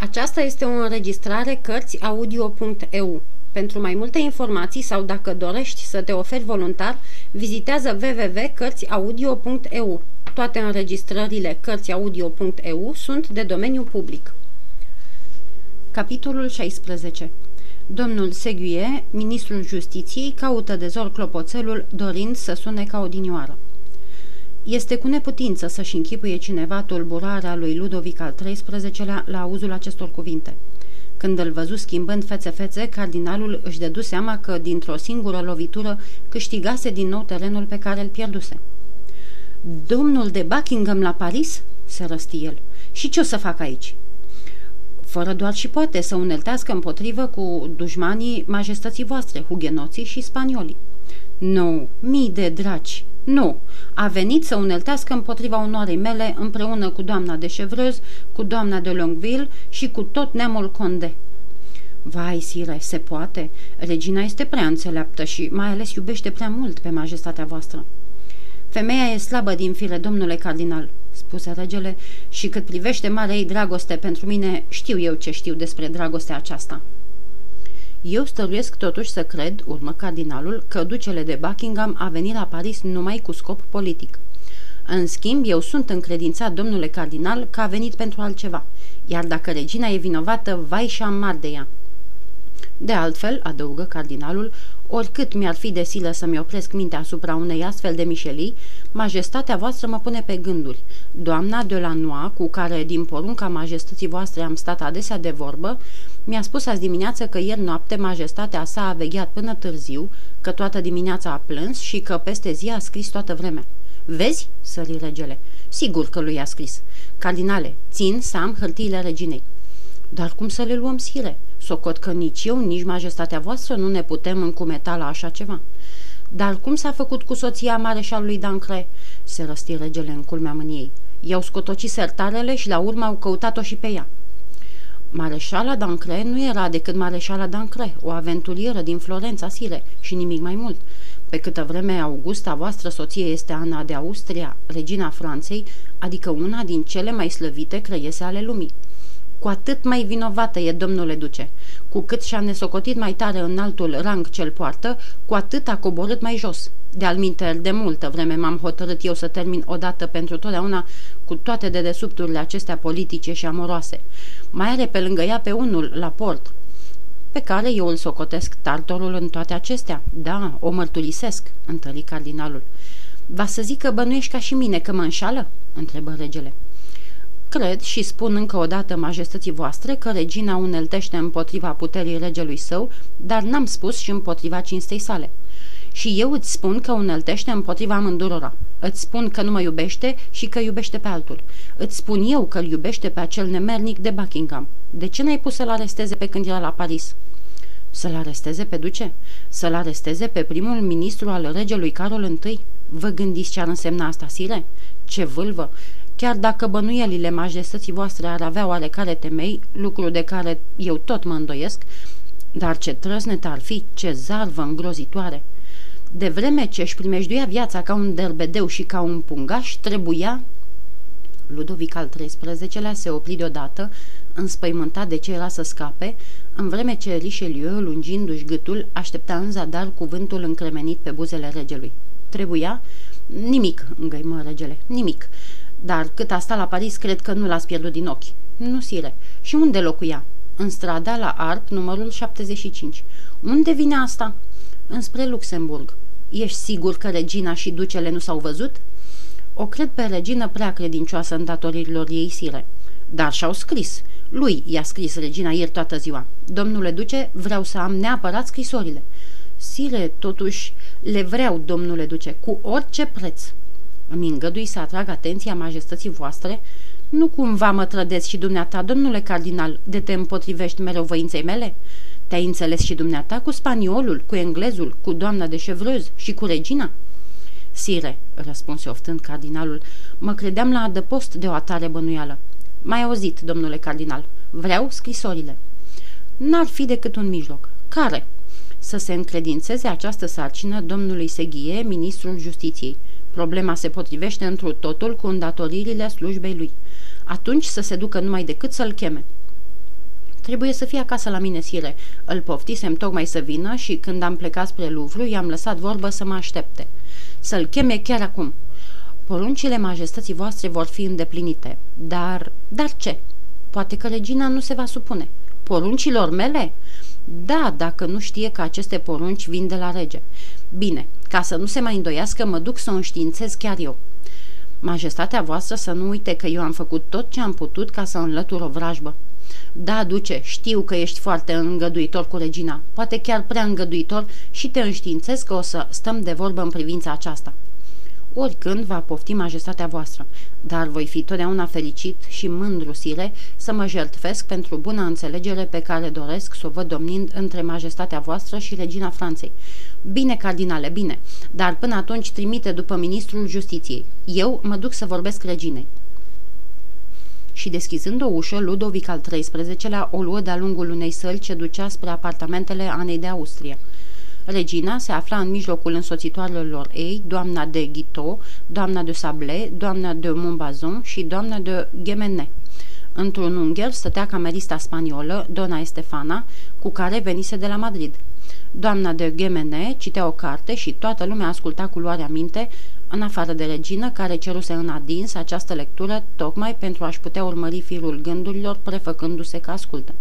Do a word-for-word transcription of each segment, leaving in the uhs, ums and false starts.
Aceasta este o înregistrare cărți audio punct e u. Pentru mai multe informații sau dacă dorești să te oferi voluntar, vizitează w w w punct cărți audio punct e u. Toate înregistrările cărți audio punct e u sunt de domeniu public. Capitolul șaisprezece. Domnul Séguier, ministrul justiției, caută de zor clopoțelul, dorind să sune ca odinioară. Este cu neputință să-și închipuie cineva tulburarea lui Ludovic al treisprezecelea-lea la auzul acestor cuvinte. Când îl văzu schimbând fețe-fețe, cardinalul își dădu seama că, dintr-o singură lovitură, câștigase din nou terenul pe care îl pierduse. "Domnul de Buckingham la Paris?" se răsti el. "Și ce o să fac aici?" "Fără doar și poate să uneltească împotrivă cu dușmanii majestății voastre, hugenoții și spaniolii." "Nu, mii de draci, nu! A venit să uneltească împotriva onoarei mele împreună cu doamna de Chevreuse, cu doamna de Longville și cu tot neamul Condé." "Vai, sire, se poate? Regina este prea înțeleaptă și mai ales iubește prea mult pe majestatea voastră." "Femeia e slabă din fire, domnule cardinal," spuse regele, "și cât privește marea ei dragoste pentru mine, știu eu ce știu despre dragostea aceasta." "Eu stăruiesc totuși să cred," urmă cardinalul, "că ducele de Buckingham a venit la Paris numai cu scop politic. În schimb, eu sunt încredințat, domnule cardinal, că a venit pentru altceva, iar dacă regina e vinovată, vai și amar de ea." "De altfel," adăugă cardinalul, "oricât mi-ar fi de silă să-mi opresc mintea asupra unei astfel de mișelii, majestatea voastră mă pune pe gânduri. Doamna de la Noa, cu care din porunca majestății voastre am stat adesea de vorbă, mi-a spus azi dimineață că ieri noapte majestatea sa a vegheat până târziu, că toată dimineața a plâns și că peste zi a scris toată vremea." "Vezi?" sări regele. "Sigur că lui a scris. Cardinale, țin să am hârtiile reginei." "Dar cum să le luăm, sire? Socot că nici eu, nici majestatea voastră nu ne putem încumeta la așa ceva." "Dar cum s-a făcut cu soția mareșalului Dancre?" se răsti regele în culmea mâniei. "I-au scotocit sertarele și la urmă au căutat-o și pe ea." "Mareșala Dancre nu era decât mareșala Dancre, o aventurieră din Florența, sire, și nimic mai mult. Pe câtă vreme Augusta voastră soție este Ana de Austria, regina Franței, adică una din cele mai slăvite creiese ale lumii." "Cu atât mai vinovată e, domnule duce. Cu cât și-a nesocotit mai tare în altul rang cel poartă, cu atât a coborât mai jos. De-al minteri, de multă vreme m-am hotărât eu să termin odată pentru totdeauna cu toate dedesubturile acestea politice și amoroase. Mai are pe lângă ea pe unul, La Porte, pe care eu îl socotesc tartorul în toate acestea." "Da, o mărturisesc," întări cardinalul. "Va să zic că bănuiești ca și mine că mă înșală?" întrebă regele. "Cred și spun încă o dată majestății voastre că regina uneltește împotriva puterii regelui său, dar n-am spus și împotriva cinstei sale. Și eu îți spun că uneltește împotriva amândurora. Îți spun că nu mă iubește și că iubește pe altul. Îți spun eu că îl iubește pe acel nemernic de Buckingham. De ce n-ai pus să-l aresteze pe când era la Paris?" "Să-l aresteze pe duce? Să-l aresteze pe primul ministru al regelui Carol întâi? Vă gândiți ce ar însemna asta, sire? Ce vâlvă! Chiar dacă bănuielile majestății voastre ar avea oarecare temei, lucru de care eu tot mă îndoiesc, dar ce trăsnet ar fi, ce zarvă îngrozitoare! De vreme ce își primejduia viața ca un derbedeu și ca un pungaș, trebuia..." Ludovic al treisprezecelea-lea se opri deodată, înspăimântat de ce era să scape, în vreme ce Richelieu, lungindu-și gâtul, aștepta în zadar cuvântul încremenit pe buzele regelui. "Trebuia? Nimic," îngăimă regele, "nimic. Dar cât a stat la Paris, cred că nu l-ați pierdut din ochi." "Nu, sire. Și unde locuia?" "În strada la Arp, numărul șaptezeci și cinci. "Unde vine asta?" "Înspre Luxemburg." "Ești sigur că regina și ducele nu s-au văzut?" "O cred pe regină prea credincioasă în datoririlor ei, sire." "Dar și-au scris. Lui i-a scris regina ieri toată ziua. Domnule duce, vreau să am neapărat scrisorile." "Sire, totuși, le vreau, domnule duce, cu orice preț." "Îmi îngădui să atrag atenția majestății voastre? Nu cumva mă trădezi și dumneata, domnule cardinal, de te împotrivești mereu voinței mele? Te-ai înțeles și dumneata cu spaniolul, cu englezul, cu doamna de Chevreuse și cu regina?" "Sire," răspunse oftând cardinalul, "mă credeam la adăpost de o atare bănuială." "Mai auzit, domnule cardinal, vreau scrisorile." "N-ar fi decât un mijloc." "Care?" "Să se încredințeze această sarcină domnului Séguier, ministrul justiției. Problema se potrivește întru totul cu îndatoririle slujbei lui. Atunci să se ducă numai decât să-l cheme." Trebuie să fie acasă la mine, sire. Îl poftisem tocmai să vină și când am plecat spre Louvre, i-am lăsat vorbă să mă aștepte. Să-l cheme chiar acum. Poruncile majestății voastre vor fi îndeplinite. Dar... dar ce? Poate că regina nu se va supune. Poruncilor mele? Da, dacă nu știe că aceste porunci vin de la rege. Bine, ca să nu se mai îndoiască, mă duc să o înștiințez chiar eu. Majestatea voastră să nu uite că eu am făcut tot ce am putut ca să înlătur o vrajbă. Da, duce, știu că ești foarte îngăduitor cu regina, poate chiar prea îngăduitor și te înștiințez că o să stăm de vorbă în privința aceasta. Oricând va pofti majestatea voastră, dar voi fi totdeauna fericit și mândru, sire, să mă jertfesc pentru buna înțelegere pe care doresc să o văd domnind între majestatea voastră și regina Franței. Bine, cardinale, bine, dar până atunci trimite după ministrul justiției. Eu mă duc să vorbesc reginei. Și deschizând o ușă, Ludovic al treisprezecelea o luă de-a lungul unei săli ce ducea spre apartamentele Anei de Austria. Regina se afla în mijlocul însoțitoarelor ei, doamna de Ghito, doamna de Sablé, doamna de Montbazon și doamna de Guéméné. Într-un ungher stătea camerista spaniolă, dona Estefana, cu care venise de la Madrid. Doamna de Guéméné citea o carte și toată lumea asculta cu luarea minte, în afară de regină, care ceruse în adins această lectură tocmai pentru a-și putea urmări firul gândurilor, prefăcându-se că ascultă.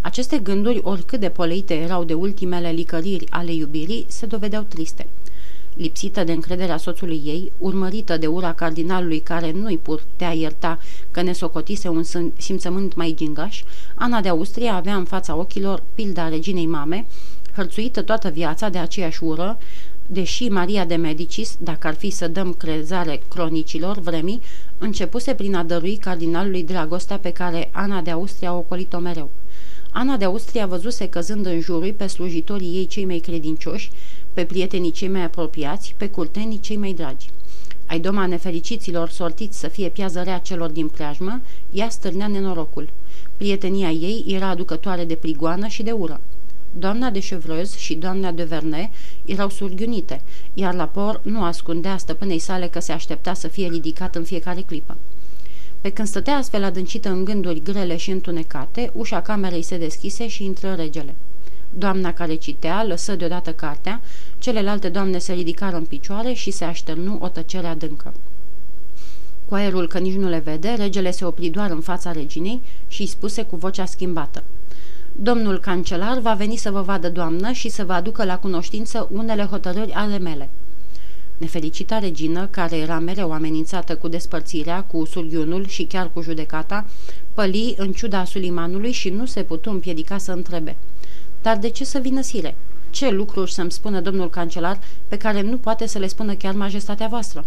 Aceste gânduri, oricât de poleite erau de ultimele licăriri ale iubirii, se dovedeau triste. Lipsită de încrederea soțului ei, urmărită de ura cardinalului care nu-i putea ierta că ne socotise un simțământ mai gingaș, Ana de Austria avea în fața ochilor pilda reginei mame, hărțuită toată viața de aceeași ură, deși Maria de Medici, dacă ar fi să dăm crezare cronicilor vremii, începuse prin a dărui cardinalului dragostea pe care Ana de Austria a ocolit-o mereu. Ana de Austria văzuse căzând în jurul pe slujitorii ei cei mai credincioși, pe prietenii cei mai apropiați, pe curtenii cei mai dragi. Ai doma nefericiților sortiți să fie piazărea celor din preajmă, ea stârnea nenorocul. Prietenia ei era aducătoare de prigoană și de ură. Doamna de Chevreuse și doamna de Verne erau surghiunite, iar La Porte nu ascundea stăpânei sale că se aștepta să fie ridicat în fiecare clipă. Pe când stătea astfel adâncită în gânduri grele și întunecate, ușa camerei se deschise și intră regele. Doamna care citea lăsă deodată cartea, celelalte doamne se ridicară în picioare și se așternu o tăcere adâncă. Cu aerul că nici nu le vede, regele se opri doar în fața reginei și îi spuse cu vocea schimbată: „Domnul cancelar va veni să vă vadă, doamnă, și să vă aducă la cunoștință unele hotărâri ale mele." Nefericita regină, care era mereu amenințată cu despărțirea, cu surghiunul și chiar cu judecata, păli în ciuda sulimanului și nu se putu împiedica să întrebe: „Dar de ce să vină, sire? Ce lucruri să-mi spună domnul cancelar pe care nu poate să le spună chiar majestatea voastră?"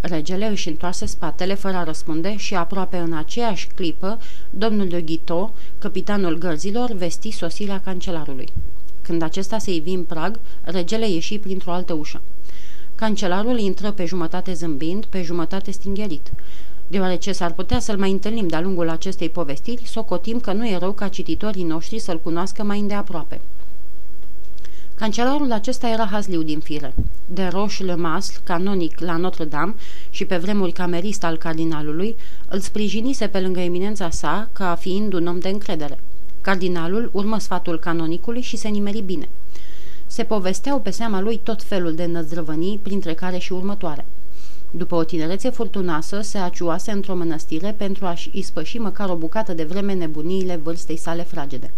Regele își întoarse spatele fără a răspunde și aproape în aceeași clipă, domnul de Ghito, căpitanul gărzilor, vesti sosirea cancelarului. Când acesta se ivi în prag, regele ieși printr-o altă ușă. Cancelarul intră pe jumătate zâmbind, pe jumătate stingherit. Deoarece s-ar putea să-l mai întâlnim de-a lungul acestei povestiri, socotim că nu e rău ca cititorii noștri să-l cunoască mai îndeaproape. Cancelarul acesta era hazliu din fire. De Roche-le-Mas, canonic la Notre-Dame și pe vremuri camerist al cardinalului, îl sprijinise pe lângă eminența sa ca fiind un om de încredere. Cardinalul urmă sfatul canonicului și se nimeri bine. Se povesteau pe seama lui tot felul de năzdrăvănii, printre care și următoare. După o tinerețe furtunoasă, se aciuase într-o mănăstire pentru a-și ispăși măcar o bucată de vreme nebuniile vârstei sale fragede.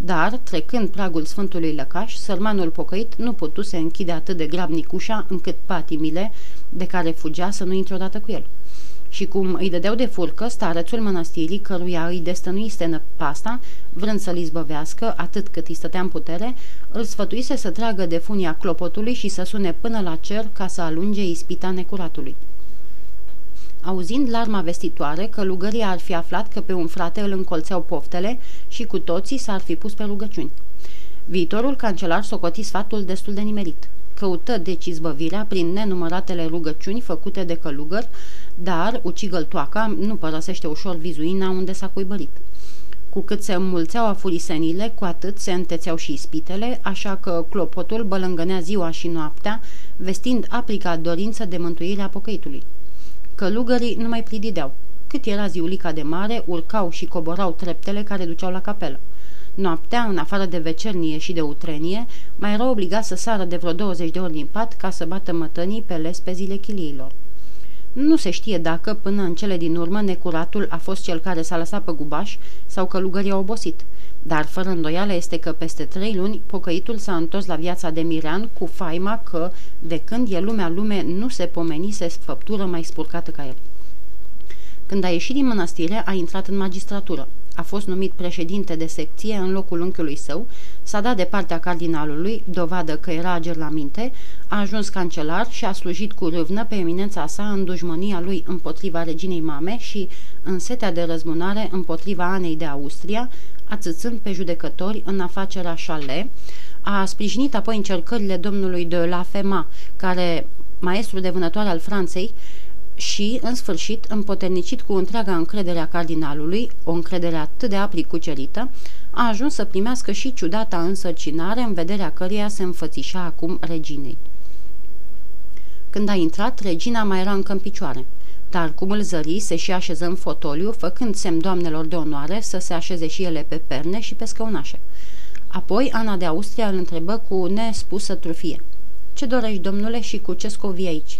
Dar, trecând pragul Sfântului Lăcaș, sărmanul pocăit nu putu să închide atât de grabnic ușa încât patimile de care fugea să nu intre odată cu el. Și cum îi dădeau de furcă, starețul mănăstirii, căruia îi destănuise năpasta, vrând să-l izbăvească atât cât îi stătea în putere, îl sfătuise să tragă de funia clopotului și să sune până la cer ca să alunge ispita necuratului. Auzind larma vestitoare, călugării ar fi aflat că pe un frate îl încolțeau poftele și cu toții s-ar fi pus pe rugăciuni. Viitorul cancelar socoti sfatul destul de nimerit. Căută deci izbăvirea prin nenumăratele rugăciuni făcute de călugări, dar ucigăltoaca nu părăsește ușor vizuina unde s-a cuibărit. Cu cât se înmulțeau afurisenile, cu atât se întețeau și ispitele, așa că clopotul bălângănea ziua și noaptea, vestind aprica dorință de mântuire a pocăitului. Călugării nu mai pridideau. Cât era ziulica de mare, urcau și coborau treptele care duceau la capelă. Noaptea, în afară de vecernie și de utrenie, mai era obligat să sară de vreo douăzeci de ori din pat ca să bată mătănii pe lespezile chiliilor. Nu se știe dacă, până în cele din urmă, necuratul a fost cel care s-a lăsat pe gubaș sau călugării au obosit, dar fără îndoială este că peste trei luni pocăitul s-a întors la viața de mirean cu faima că, de când e lumea lume, nu se pomenise sfăptură mai spurcată ca el. Când a ieșit din mănăstire, a intrat în magistratură. A fost numit președinte de secție în locul unchiului său, s-a dat de partea cardinalului, dovadă că era ager la minte, a ajuns cancelar și a slujit cu râvnă pe eminența sa în dușmânia lui împotriva reginei mame și în setea de răzbunare împotriva Anei de Austria, ațâțând pe judecători în afacerea Chalet, a sprijinit apoi încercările domnului de la Fema, care, maestru de vânătoare al Franței, și, în sfârșit, împoternicit cu întreaga încredere a cardinalului, o încredere atât de aprig cucerită, a ajuns să primească și ciudata însărcinare în vederea căreia se înfățișa acum reginei. Când a intrat, regina mai era încă în picioare, dar cum îl zări, se și așeză în fotoliu, făcând semn doamnelor de onoare să se așeze și ele pe perne și pe scăunașe. Apoi Ana de Austria îl întrebă cu nespusă trufie: „Ce dorești, domnule, și cu ce scovii aici?”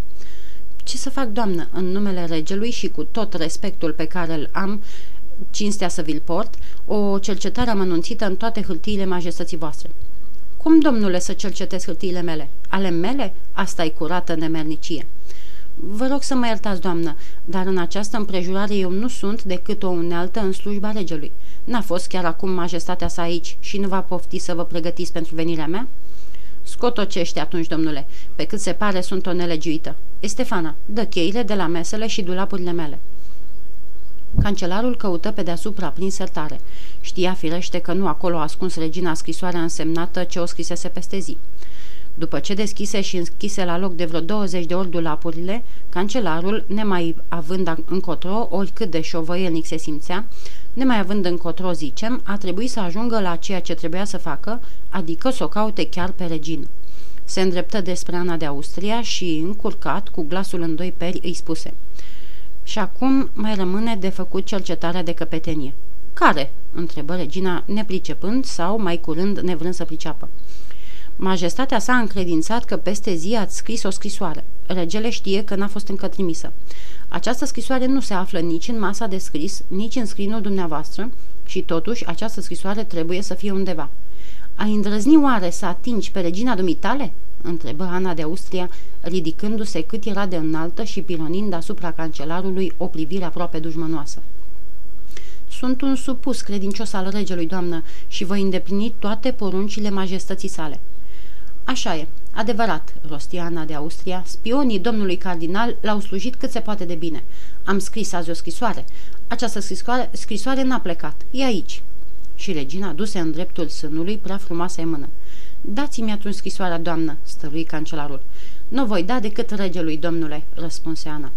„Ce să fac, doamnă, în numele regelui și cu tot respectul pe care îl am, cinstea să vi-l port, o cercetare amănunțită în toate hârtiile majestății voastre.” „Cum, domnule, să cercetez hârtiile mele? Ale mele? Asta e curată nemernicie.” „Vă rog să mă iertați, doamnă, dar în această împrejurare eu nu sunt decât o unealtă în slujba regelui. N-a fost chiar acum majestatea sa aici și nu va pofti să vă pregătiți pentru venirea mea?” „Scotocește atunci, domnule, pe cât se pare sunt o nelegiuită. Estefana, dă cheile de la mesele și dulapurile mele.” Cancelarul căută pe deasupra prin sertare. Știa firește că nu acolo a ascuns regina scrisoarea însemnată ce o scrisese peste zi. După ce deschise și închise la loc de vreo douăzeci de ori dulapurile, cancelarul, nemai având încotro, oricât de șovăielnic se simțea, nemai având încotro, zicem, a trebuit să ajungă la ceea ce trebuia să facă, adică să o caute chiar pe regină. Se îndreptă despre Ana de Austria și, încurcat, cu glasul în doi peri, îi spuse: „Și acum mai rămâne de făcut cercetarea de căpetenie.” „Care?” întrebă regina, nepricepând sau, mai curând, nevrând să priceapă. „Majestatea s-a încredințat că peste zi ați scris o scrisoare. Regele știe că n-a fost încă trimisă. Această scrisoare nu se află nici în masa de scris, nici în scrinul dumneavoastră și totuși această scrisoare trebuie să fie undeva.” „Ai îndrăzni oare să atingi pe regina dumitale?” întrebă Ana de Austria, ridicându-se cât era de înaltă și pilonind asupra cancelarului o privire aproape dușmănoasă. „Sunt un supus credincios al regelui, doamnă, și voi îndeplini toate poruncile majestății sale.” „Așa e, adevărat,” rostia Ana de Austria, „spionii domnului cardinal l-au slujit cât se poate de bine. Am scris azi o scrisoare. Această scrisoare, scrisoare n-a plecat, e aici.” Și regina duse în dreptul sânului prea frumoasă mână. „Dați-mi atunci scrisoarea, doamnă,” stărui cancelarul. „Nu voi da decât regelui, domnule,” răspunse Ana.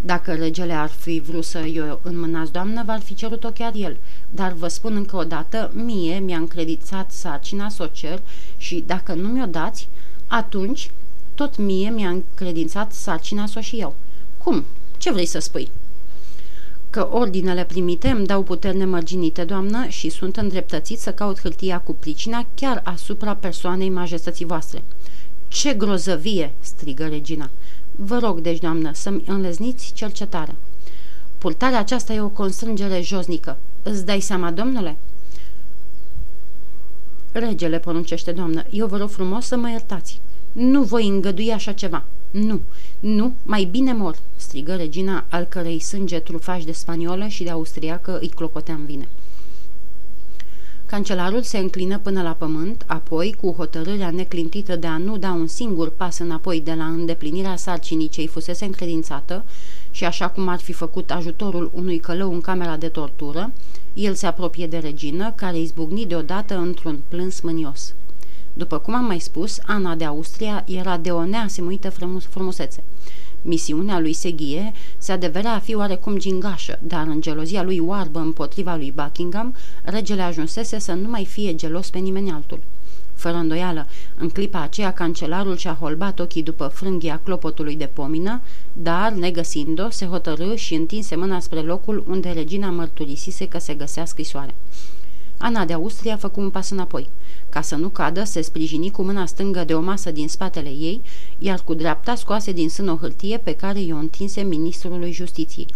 „Dacă regele ar fi vrut să eu înmânați, doamnă, v-ar fi cerut-o chiar el, dar vă spun încă o dată, mie mi-a încredințat sarcina să o cer și dacă nu mi-o dați, atunci tot mie mi-a încredințat sarcina să o și eu.” „Cum? Ce vrei să spui?” „Că ordinele primite îmi dau puteri nemărginite, doamnă, și sunt îndreptățit să caut hârtia cu pricina chiar asupra persoanei majestății voastre.” „Ce grozăvie!” strigă regina. „Vă rog, deci, doamnă, să-mi înlezniți cercetarea.” „Purtarea aceasta e o constrângere josnică. Îți dai seama, domnule?” „Regele poruncește, doamnă, eu vă rog frumos să mă iertați. Nu voi îngădui așa ceva. Nu, nu, mai bine mor!” strigă regina, al cărei sânge trufaș de spaniolă și de austriacă îi clocotea în vine. Cancelarul se înclină până la pământ, apoi, cu hotărârea neclintită de a nu da un singur pas înapoi de la îndeplinirea sarcinii ce-i fusese încredințată și așa cum ar fi făcut ajutorul unui călău în camera de tortură, el se apropie de regină, care izbucni deodată într-un plâns mânios. După cum am mai spus, Ana de Austria era de o neasemuită frumusețe. Misiunea lui Séguier se adeverea a fi oarecum gingașă, dar în gelozia lui oarbă împotriva lui Buckingham, regele ajunsese să nu mai fie gelos pe nimeni altul. Fără îndoială, în clipa aceea cancelarul și-a holbat ochii după frânghia clopotului de pomină, dar, negăsind-o, se hotărâ și întinse mâna spre locul unde regina mărturisise că se găsea scrisoarea. Ana de Austria făcu un pas înapoi. Ca să nu cadă, se sprijini cu mâna stângă de o masă din spatele ei, iar cu dreapta scoase din sân o hârtie pe care i-o întinse ministrului justiției.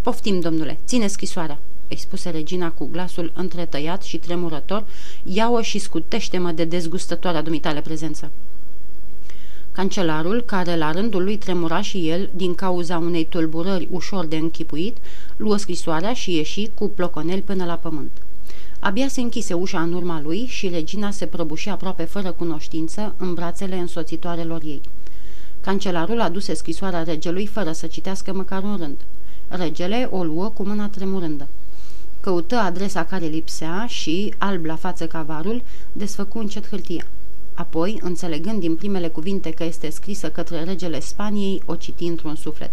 "Poftim, domnule, ține scrisoarea!" îi spuse regina cu glasul întretăiat și tremurător, ia-o și scutește-mă de dezgustătoarea dumitale prezență. Cancelarul, care la rândul lui tremura și el din cauza unei tulburări ușor de închipuit, luă scrisoarea și ieși cu ploconel până la pământ. Abia se închise ușa în urma lui și regina se prăbuși aproape fără cunoștință în brațele însoțitoarelor ei. Cancelarul aduse scrisoarea regelui fără să citească măcar un rând. Regele o luă cu mâna tremurândă. Căută adresa care lipsea și, alb la față ca varul, desfăcu încet hârtia. Apoi, înțelegând din primele cuvinte că este scrisă către regele Spaniei, o citi într-un suflet.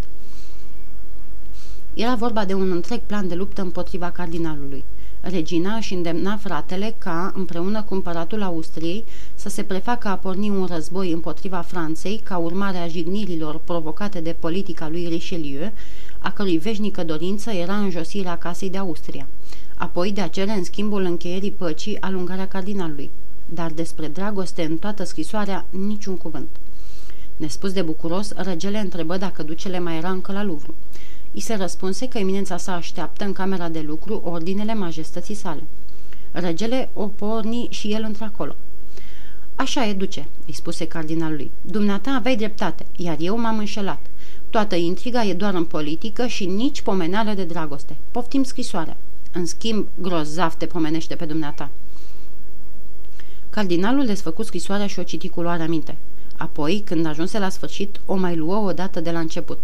Era vorba de un întreg plan de luptă împotriva cardinalului. Regina își îndemna fratele ca, împreună cu împăratul Austriei, să se prefacă a porni un război împotriva Franței ca urmare a jignirilor provocate de politica lui Richelieu, a cărui veșnică dorință era înjosirea casei de Austria, apoi de a cere în schimbul încheierii păcii alungarea cardinalului. Dar despre dragoste în toată scrisoarea niciun cuvânt. Nespus de bucuros, regele întrebă dacă ducele mai era încă la Louvre. I se răspunse că eminența sa așteaptă în camera de lucru ordinele majestății sale. Regele o porni și el într-acolo. "Așa e, duce," îi spuse cardinalului. "Dumneata aveai dreptate, iar eu m-am înșelat. Toată intriga e doar în politică și nici pomeneală de dragoste. Poftim scrisoarea. În schimb, grozav te pomenește pe dumneata." Cardinalul desfăcu scrisoarea și o citi cu luare aminte. Apoi, când ajunse la sfârșit, o mai luă o dată de la început.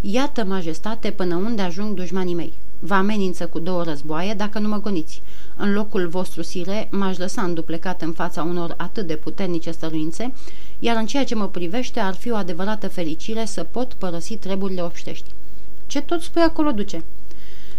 "Iată, majestate, până unde ajung dușmanii mei. Vă amenință cu două războaie dacă nu mă goniți. În locul vostru, sire, m-aș lăsa înduplecat în fața unor atât de puternice stăruințe, iar în ceea ce mă privește ar fi o adevărată fericire să pot părăsi treburile obștești." "Ce tot spui acolo, duce?"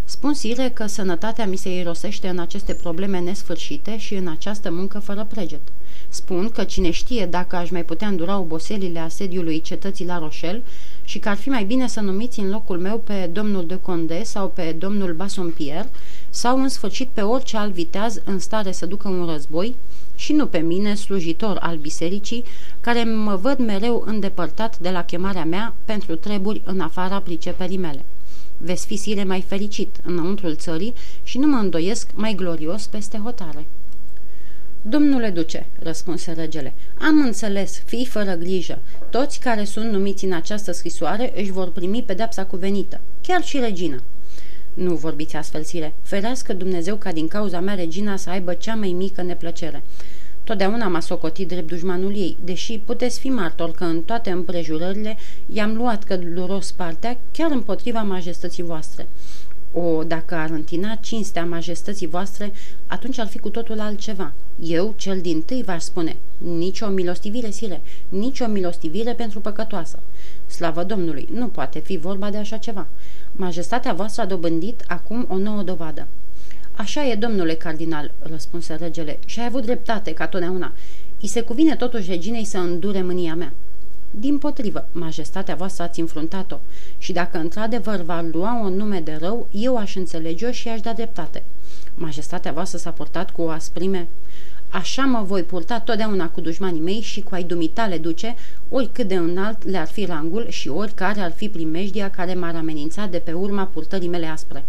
"Spun, sire, că sănătatea mi se irosește în aceste probleme nesfârșite și în această muncă fără preget. Spun că cine știe dacă aș mai putea îndura oboselile asediului cetății la Rochelle și că ar fi mai bine să numiți în locul meu pe domnul de Condé sau pe domnul Bassompierre sau în sfârșit pe orice alt viteaz în stare să ducă un război și nu pe mine, slujitor al bisericii, care mă văd mereu îndepărtat de la chemarea mea pentru treburi în afara priceperii mele. Veți fi, sire, mai fericit înăuntrul țării și nu mă îndoiesc mai glorios peste hotare." "Domnule duce," răspunse regele, "am înțeles, fii fără grijă. Toți care sunt numiți în această scrisoare își vor primi pedepsa cuvenită, chiar și regina." "Nu vorbiți astfel, sire. Ferească Dumnezeu ca din cauza mea regina să aibă cea mai mică neplăcere. Totdeauna m-a socotit drept dușmanul ei, deși puteți fi martor că în toate împrejurările i-am luat călduros partea, chiar împotriva majestății voastre. O, dacă ar întina cinstea majestății voastre, atunci ar fi cu totul altceva. Eu, cel din tâi, v-aș spune, nici o milostivire, sire, nici o milostivire pentru păcătoasă. Slavă Domnului, nu poate fi vorba de așa ceva. Majestatea voastră a dobândit acum o nouă dovadă." "Așa e, domnule cardinal," răspunse regele, "și ai avut dreptate, ca totdeauna. I se cuvine totuși reginei să îndure mânia mea." "Dimpotrivă, majestatea voastră ați înfruntat-o și dacă într-adevăr va lua o nume de rău, eu aș înțelege-o și aș da dreptate. Majestatea voastră s-a purtat cu o asprime." "Așa mă voi purta totdeauna cu dușmanii mei și cu ai dumitale, duce, oricât de înalt le-ar fi rangul și oricare ar fi primejdia care m-ar amenința de pe urma purtării mele aspre."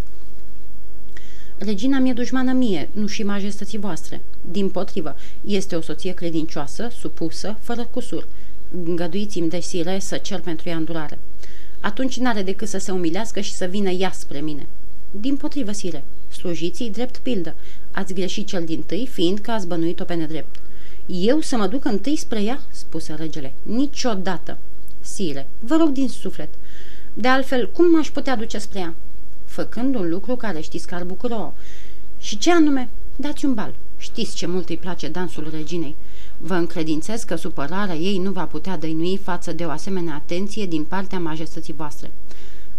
"Regina mi-e dușmană mie, nu și majestății voastre. Dimpotrivă, este o soție credincioasă, supusă, fără cusur. Îngăduiți-mi, deci, sire, să cer pentru ea îndurare." "Atunci n-are decât să se umilească și să vină ea spre mine." "Dimpotrivă, sire, slujiți-i drept pildă. Ați greșit cel din tâi, fiindcă ați bănuit-o pe nedrept." "Eu să mă duc întâi spre ea?" spuse regele. "Niciodată." "Sire, vă rog din suflet. De altfel, cum m-aș putea duce spre ea?" "Făcând un lucru care știți că ar bucura-o." "Și ce anume?" "Dați un bal. Știți ce mult îi place dansul reginei. Vă încredințez că supărarea ei nu va putea dăinui față de o asemenea atenție din partea majestății voastre."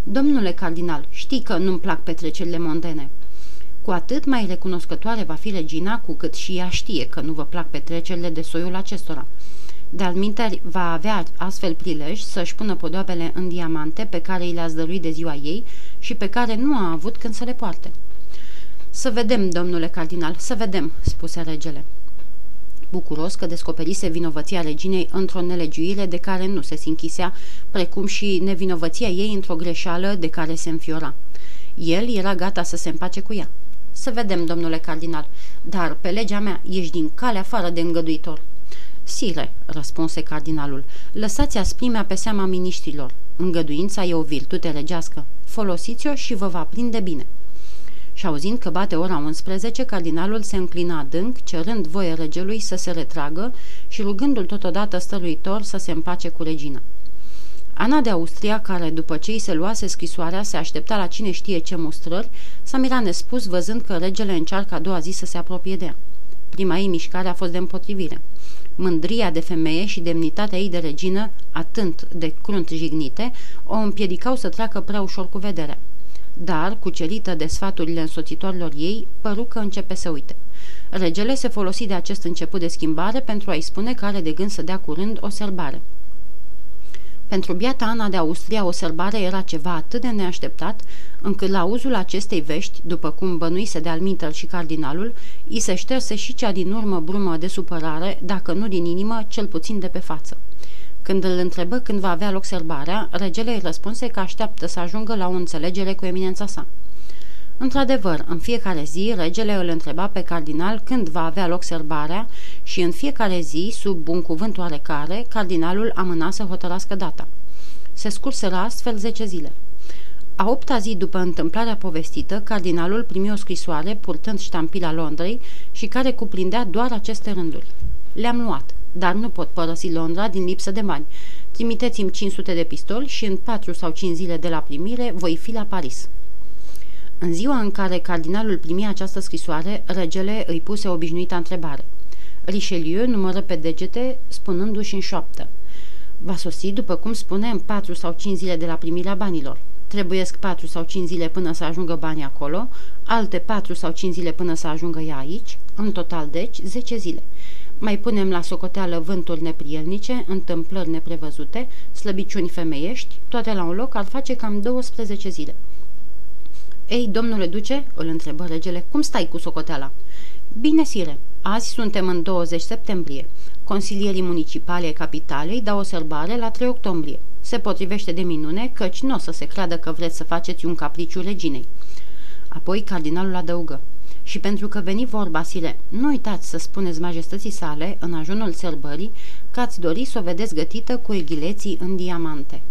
"Domnule cardinal, știi că nu-mi plac petrecerile mondene." Cu atât mai recunoscătoare va fi regina, cu cât și ea știe că nu vă plac petrecerile de soiul acestora. De-al minteri, va avea astfel prilej să-și pună podoabele în diamante pe care i le-ați dăruit de ziua ei și pe care nu a avut când să le poarte. Să vedem, domnule cardinal, să vedem," spuse regele, bucuros că descoperise vinovăția reginei într-o nelegiuire de care nu se sinchisea, precum și nevinovăția ei într-o greșeală de care se înfiora. El era gata să se împace cu ea. Să vedem, domnule cardinal, dar pe legea mea ești din calea afară de îngăduitor." Sire," răspunse cardinalul, lăsați asprimea pe seama miniștrilor. Îngăduința e o virtute regească. Folosiți-o și vă va prinde bine." Și auzind că bate ora unsprezece, cardinalul se înclina adânc, cerând voie regelui să se retragă și rugându-l totodată stăruitor să se împace cu regina. Ana de Austria, care după ce îi se luase scrisoarea se aștepta la cine știe ce mustrări, s-a mirat nespus văzând că regele încearcă a doua zi să se apropie de ea. Prima ei mișcare a fost de împotrivire. Mândria de femeie și demnitatea ei de regină, atât de crunt jignite, o împiedicau să treacă prea ușor cu vederea. Dar, cucerită de sfaturile însoțitorilor ei, păru că începe să uite. Regele se folosi de acest început de schimbare pentru a-i spune că are de gând să dea curând o serbare. Pentru biata Ana de Austria, o serbare era ceva atât de neașteptat, încât la auzul acestei vești, după cum bănuise de alminteri și cardinalul, i se șterse și cea din urmă brumă de supărare, dacă nu din inimă, cel puțin de pe față. Când îl întrebă când va avea loc serbarea, regele îi răspunse că așteaptă să ajungă la o înțelegere cu eminența sa. Într-adevăr, în fiecare zi, regele îl întreba pe cardinal când va avea loc serbarea și în fiecare zi, sub un cuvânt oarecare, cardinalul amâna să hotărască data. Se scurseră astfel zece zile. A opta zi după întâmplarea povestită, cardinalul primi o scrisoare purtând ștampila Londrei și care cuprindea doar aceste rânduri. Le-am luat, dar nu pot părăsi Londra din lipsă de bani. Trimiteți-mi cinci sute de pistoli și în patru sau cinci zile de la primire voi fi la Paris." În ziua în care cardinalul primi această scrisoare, regele îi puse obișnuita întrebare. Richelieu numără pe degete, spunându-și în șoaptă. Va sosi, după cum spune, în patru sau cinci zile de la primirea banilor. Trebuiesc patru sau cinci zile până să ajungă banii acolo, alte patru sau cinci zile până să ajungă ea aici, în total deci zece zile. Mai punem la socoteală vânturi neprielnice, întâmplări neprevăzute, slăbiciuni femeiești, toate la un loc ar face cam douăsprezece zile. Ei, domnule duce," îl întrebă regele, cum stai cu socoteala?" Bine, sire, azi suntem în douăzeci septembrie. Consilierii municipali ai capitalei dau o sărbare la trei octombrie. Se potrivește de minune, căci nu o să se creadă că vreți să faceți un capriciu reginei." Apoi cardinalul adăugă. Și pentru că veni vorba, sire, nu uitați să spuneți majestății sale, în ajunul sărbării, că ați dori să o vedeți gătită cu eghileții în diamante."